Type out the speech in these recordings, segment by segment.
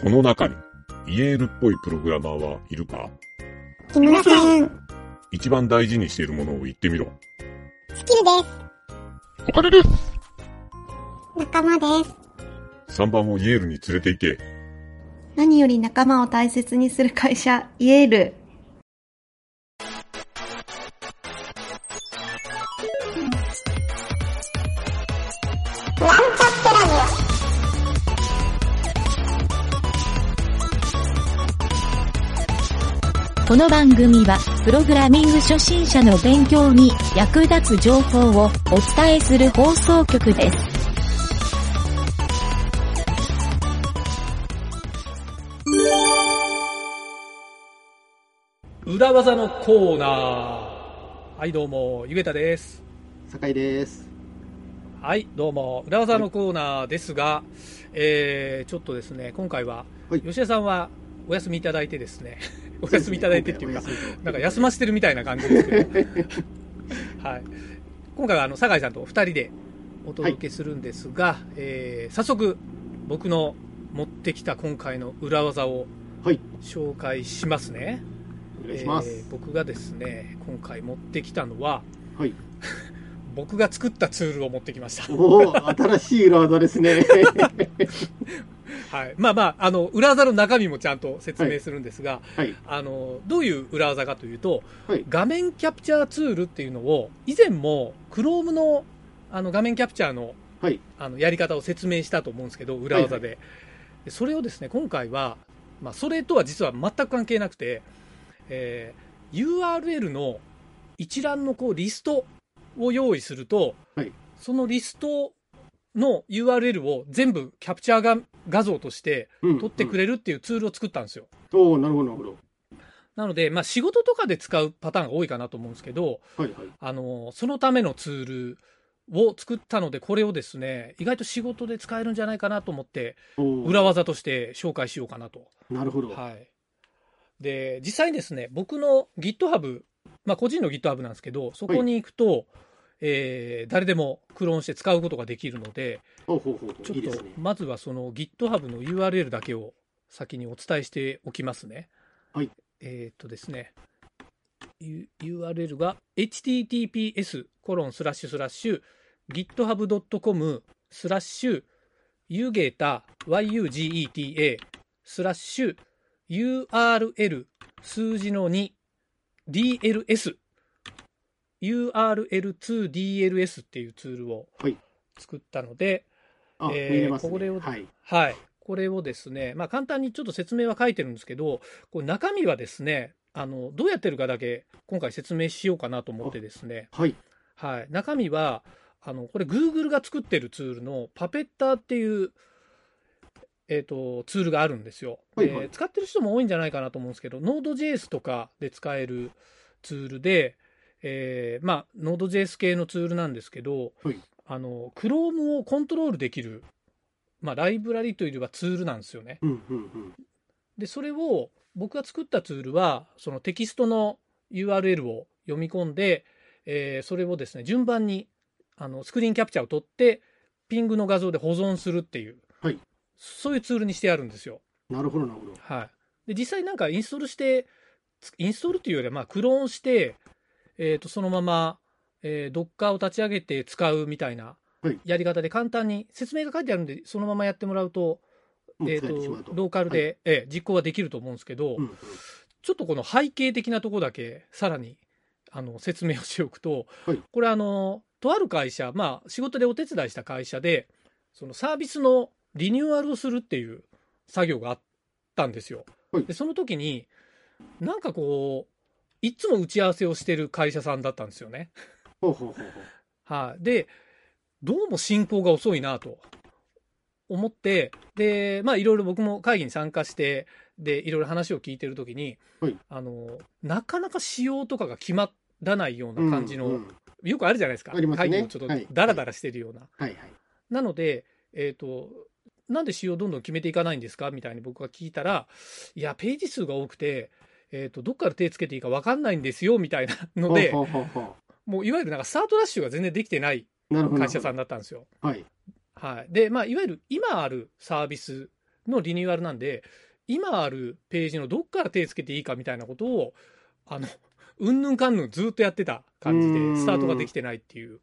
この中にイエールっぽいプログラマーはいるか？木村さん。一番大事にしているものを言ってみろ。スキルです。お金です。仲間です。3番をイエールに連れて行け。何より仲間を大切にする会社、イエール。この番組はプログラミング初心者の勉強に役立つ情報をお伝えする放送局です。裏技のコーナー。はいどうもゆげたです。酒井です。はいどうも裏技のコーナーですが、はい、ちょっとですね今回は、はい、吉田さんはお休みいただいてですねお休みいただいてっていうか、なんか休ませてるみたいな感じですけど、はい、今回は酒井さんと2人でお届けするんですが、はい、早速僕の持ってきた今回の裏技を紹介しますね、はい、お願いします、僕がですね今回持ってきたのは、はい、僕が作ったツールを持ってきました。おー、新しい裏技ですねはい、まあまあ、裏技の中身もちゃんと説明するんですが、はいはい、どういう裏技かというと、はい、画面キャプチャーツールっていうのを、以前も Chrome の、画面キャプチャーの、はい、やり方を説明したと思うんですけど、裏技で。はいはい、それをですね、今回は、まあ、それとは実は全く関係なくて、URL の一覧のこうリストを用意すると、はい、そのリストの URL を全部キャプチャー画像として取ってくれるっていうツールを作ったんですよ。うんうん、なるほどなるほど。なので、まあ、仕事とかで使うパターンが多いかなと思うんですけど、はいはい、そのためのツールを作ったので、これをですね意外と仕事で使えるんじゃないかなと思って裏技として紹介しようかなと。なるほど、はい、で実際にですね僕の GitHub、まあ、個人の GitHub なんですけど、そこに行くと、はい、誰でもクローンして使うことができるので、ちょっとまずはその GitHub の URL だけを先にお伝えしておきますね。はい。ですね、URL が https://yugeta/URL2DLS URL2DLS っていうツールを作ったので、はい、これを、はいはい、これをですね、まあ、簡単にちょっと説明は書いてるんですけど、これ中身はですねどうやってるかだけ今回説明しようかなと思ってですね、はいはい、中身はこれ Google が作ってるツールのパペッターっていう、ツールがあるんですよ、はいはい、使ってる人も多いんじゃないかなと思うんですけど、 Node.js とかで使えるツールで、まあ、Node.js 系のツールなんですけど、はい、Chrome をコントロールできる、まあ、ライブラリというよりはツールなんですよね、うんうんうん、でそれを僕が作ったツールはそのテキストの URL を読み込んで、それをですね順番にスクリーンキャプチャーを取ってピングの画像で保存するっていう、はい、そういうツールにしてあるんですよ。なるほどなるほど、はい、で実際なんかインストールというよりはまあクローンしてそのまま、Docker を立ち上げて使うみたいなやり方で、簡単に説明が書いてあるんでそのままやってもらうと、ローカルで、はい、実行はできると思うんですけど、うんうん、ちょっとこの背景的なところだけさらに説明をしておくと、はい、これとある会社、まあ、仕事でお手伝いした会社でそのサービスのリニューアルをするっていう作業があったんですよ、はい、でその時になんかこういつも打ち合わせをしてる会社さんだったんですよね。ほうほうほう、はあ、でどうも進行が遅いなと思って、でまあいろいろ僕も会議に参加してでいろいろ話を聞いてるときに、はい、なかなか仕様とかが決まらないような感じの、うんうん、よくあるじゃないですか、ありますね、会議をちょっとダラダラしてるような、はいはいはい、なのでなんで仕様どんどん決めていかないんですかみたいに僕が聞いたら、いやページ数が多くてどっから手つけていいか分かんないんですよみたいなので、ほうほうほう、もういわゆるなんかスタートラッシュが全然できてない会社さんだったんですよ。はいはい、でまあ、いわゆる今あるサービスのリニューアルなんで、今あるページのどっから手つけていいかみたいなことを、うんぬんかんぬんずっとやってた感じで、スタートができてないっていう。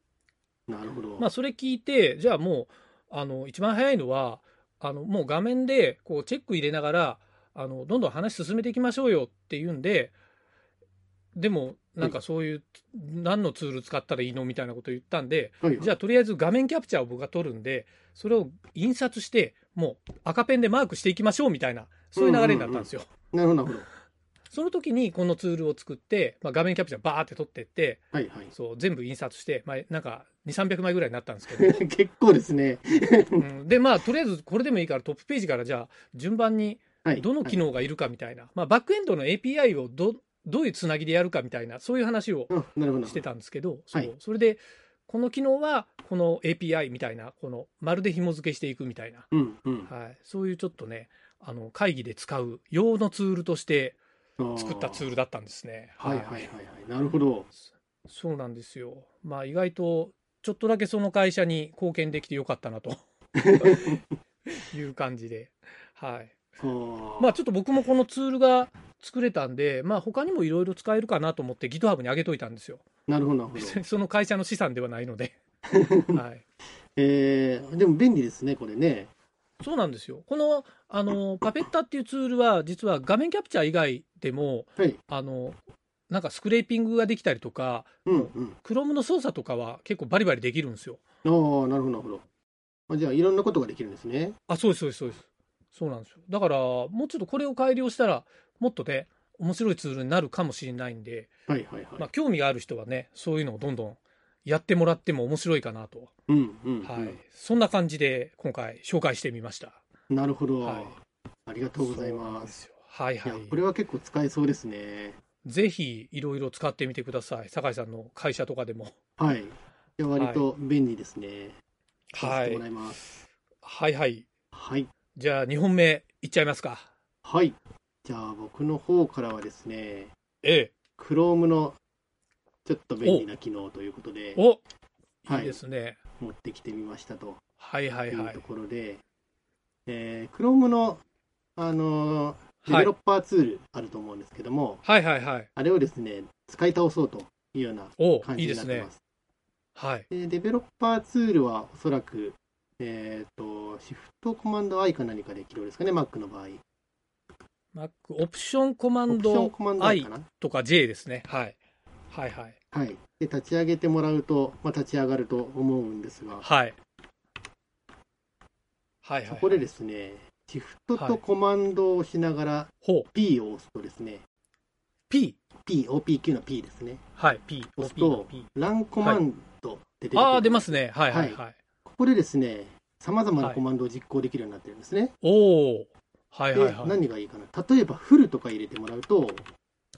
なるほど。まあ、それ聞いて、じゃあもう、一番早いのは、もう画面でこうチェック入れながら、どんどん話進めていきましょうよっていうんで、でも、なんかそういう、何のツール使ったらいいのみたいなことを言ったんで、じゃあとりあえず画面キャプチャーを僕が撮るんで、それを印刷して、もう赤ペンでマークしていきましょうみたいな、そういう流れになったんですよ。なるほど。その時にこのツールを作って、まあ、画面キャプチャーバーって撮ってって、はいはい、そう全部印刷して、まあ、なんか2、300枚ぐらいになったんですけど。結構ですね、うん。で、まあとりあえずこれでもいいからトップページからじゃあ順番にどの機能がいるかみたいな、はいはい、まあ、バックエンドの API をどういうつなぎでやるかみたいな、そういう話をしてたんですけど、それでこの機能はこの API みたいな、このまるで紐付けしていくみたいな、うんうん、はい、そういうちょっとね、会議で使う用のツールとして作ったツールだったんですね。はいはいはいはい、なるほど。そうなんですよ。まあ意外とちょっとだけその会社に貢献できてよかったなという感じで、はい。まあちょっと僕もこのツールが作れたんで、まあ、他にもいろいろ使えるかなと思って GitHub に上げといたんですよ。なるほどなるほど。別にその会社の資産ではないので、はい、でも便利ですねこれね。そうなんですよ。このパペッタっていうツールは実は画面キャプチャー以外でも、はい、なんかスクレーピングができたりとか、うんうん、Chrome の操作とかは結構バリバリできるんですよ。ああ、なるほどなるほど。あ、じゃあいろんなことができるんですね。あ、そうですそうですそうです。そうなんですよ。だからもうちょっとこれを改良したらもっとね面白いツールになるかもしれないんで、はいはいはい、まあ、興味がある人はねそういうのをどんどんやってもらっても面白いかなと、うんうんうん、はい、そんな感じで今回紹介してみました。なるほど、はい、ありがとうございます。はいはい、いやこれは結構使えそうですね。ぜひいろいろ使ってみてください。酒井さんの会社とかでも、はい、いや割と便利ですね。はい、はいはいはいはい。じゃあ2本目いっちゃいますか。はい、じゃあ僕の方からはですね、Chrome のちょっと便利な機能ということで、お、はい、いいですね。持ってきてみましたと、はいはいはい、いうところで、Chrome の、デベロッパーツールあると思うんですけども、はいはいはいはい、あれをですね使い倒そうというような感じになってます。いいですね。はい、でデベロッパーツールはおそらくシフトコマンド I か何かで起動ですかね、Mac の場合。Mac、オプションコマンド I とか J ですね。はい。はいはい。はい。で、立ち上げてもらうと、まあ、立ち上がると思うんですが、はい。はいはいはい。そこでですね、シフトとコマンドをしながら、P を押すとですね、P？ P、OPQ の P ですね。はい、P、押すと、ランコマンドって出てくる。ああ、出ますね。はいはいはい。はい、ここでですね、さまざまなコマンドを実行できるようになってるんですね。おお、はいはいはい。何がいいかな。例えばフルとか入れてもらうと、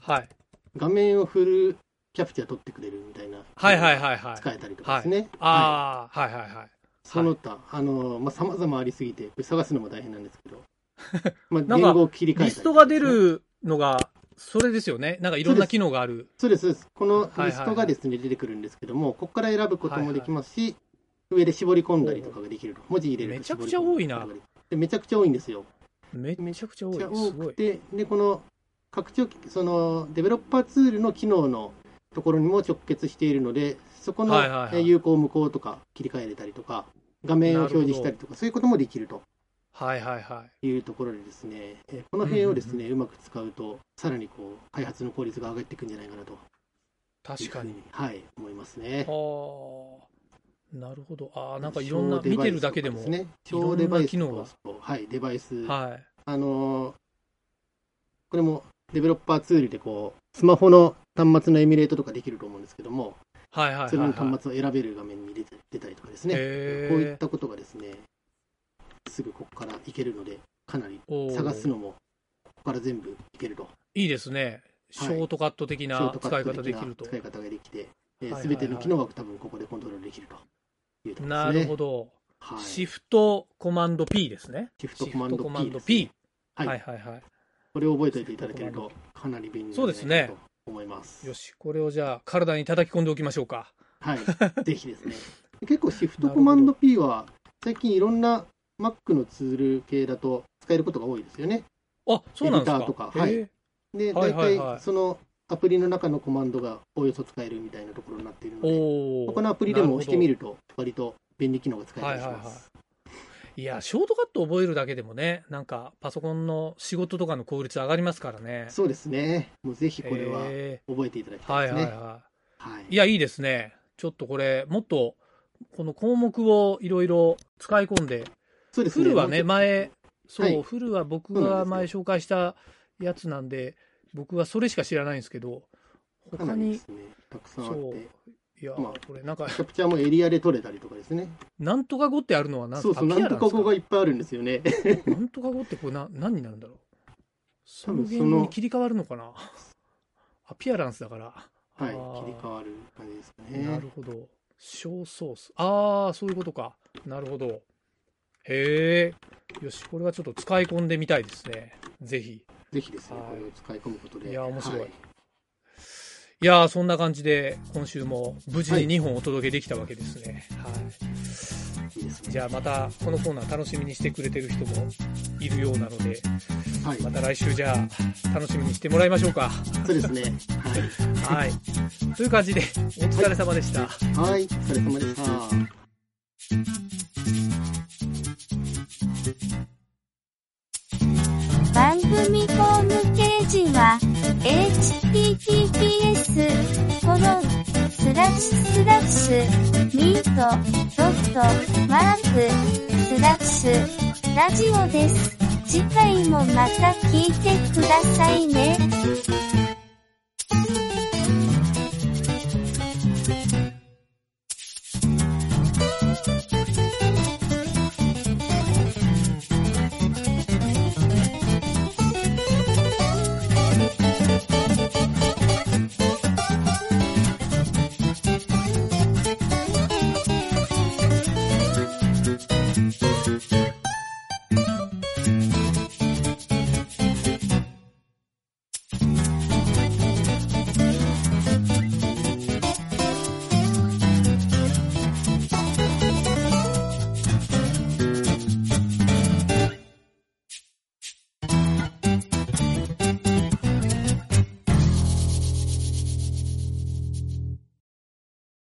はい、画面をフルキャプチャー取ってくれるみたいな、はいはいはいはい、使えたりとかですね。はい、ああ、はいはいはい。その他まあさまざまありすぎて探すのも大変なんですけど、まあ言語を切り替えたりとか、ね、リストが出るのがそれですよね。なんかいろんな機能がある。そうですそうです。このリストがですね、はいはい、出てくるんですけども、ここから選ぶこともできますし。はいはい、上で絞り込んだりとかができる。文字入れるとめちゃくちゃ多いな。めちゃくちゃ多いんですよ。めちゃくちゃ多い。多くて、でこの拡張そのデベロッパーツールの機能のところにも直結しているので、そこの有効無効とか切り替えれたりとか、画面を表示したりとかそういうこともできると。はいはいはい。いうところでですね、この辺をですね、うんうんうん、うまく使うとさらにこう開発の効率が上がっていくんじゃないかなと。確かに。はい、思いますね。はあ。なるほど。あ、なんかいろんな見てるだけでもいろんな機能が、はい、デバイス、はい、これもデベロッパーツールでこうスマホの端末のエミュレートとかできると思うんですけども、はいはいはいはい、それの端末を選べる画面に出たりとかですね、こういったことがですねすぐここからいけるので、かなり探すのもここから全部いけると。いいですね。ショートカット的な使い方できると、はい、使い方ができて、すべての機能が多分ここでコントロールできると。なるほど、はい、シフトコマンド P ですね。シフトコマンド P ですね。はいはいはい。これを覚えておいていただけるとかなり便利だと思います。よし、これをじゃあ体に叩き込んでおきましょうか。はい、ぜひですね。結構シフトコマンド P は最近いろんな Mac のツール系だと使えることが多いですよね。あ、そうなんですか。エディターとか、はい。で、大体そのアプリの中のコマンドがおおよそ使えるみたいなところになっているので、他のアプリでも押してみると割と便利機能が使えたりします。はいはいはい。いや、ショートカット覚えるだけでもね、なんかパソコンの仕事とかの効率上がりますからね。そうですね。もうぜひこれは覚えていただきたいですね。はいはいはいはい。いや、いいですね。ちょっとこれもっとこの項目をいろいろ使い込んで、そうですね、フルはね、前、そう、はい、フルは僕が前紹介したやつなんで、僕はそれしか知らないんですけど、他に、ね、たくさんあって、いや、まあ、これなんかキャプチャーもエリアで取れたりとかですね。なんとか語ってあるのは何ですか？そうそう、なんとか語がいっぱいあるんですよね。なんとか語ってこれ何になるんだろう。多分そのに切り替わるのかな。アピアランスだから。はい、切り替わる感じですかね。なるほど。小ソース。ああ、そういうことか。なるほど。へえ。よし、これはちょっと使い込んでみたいですね。ぜひ。ぜひですね、これを使い込むことで。いや、面白い。はい、いや、そんな感じで、今週も無事に2本お届けできたわけですね。はい。はい、いいですね。じゃあ、また、このコーナー楽しみにしてくれてる人もいるようなので、はい、また来週、じゃあ、楽しみにしてもらいましょうか。そうですね。はい。はい。という感じで、お疲れ様でした。はい、はい、お疲れ様でした。番組ホームページは https://meet.mark/radio です。次回もまた聞いてくださいね。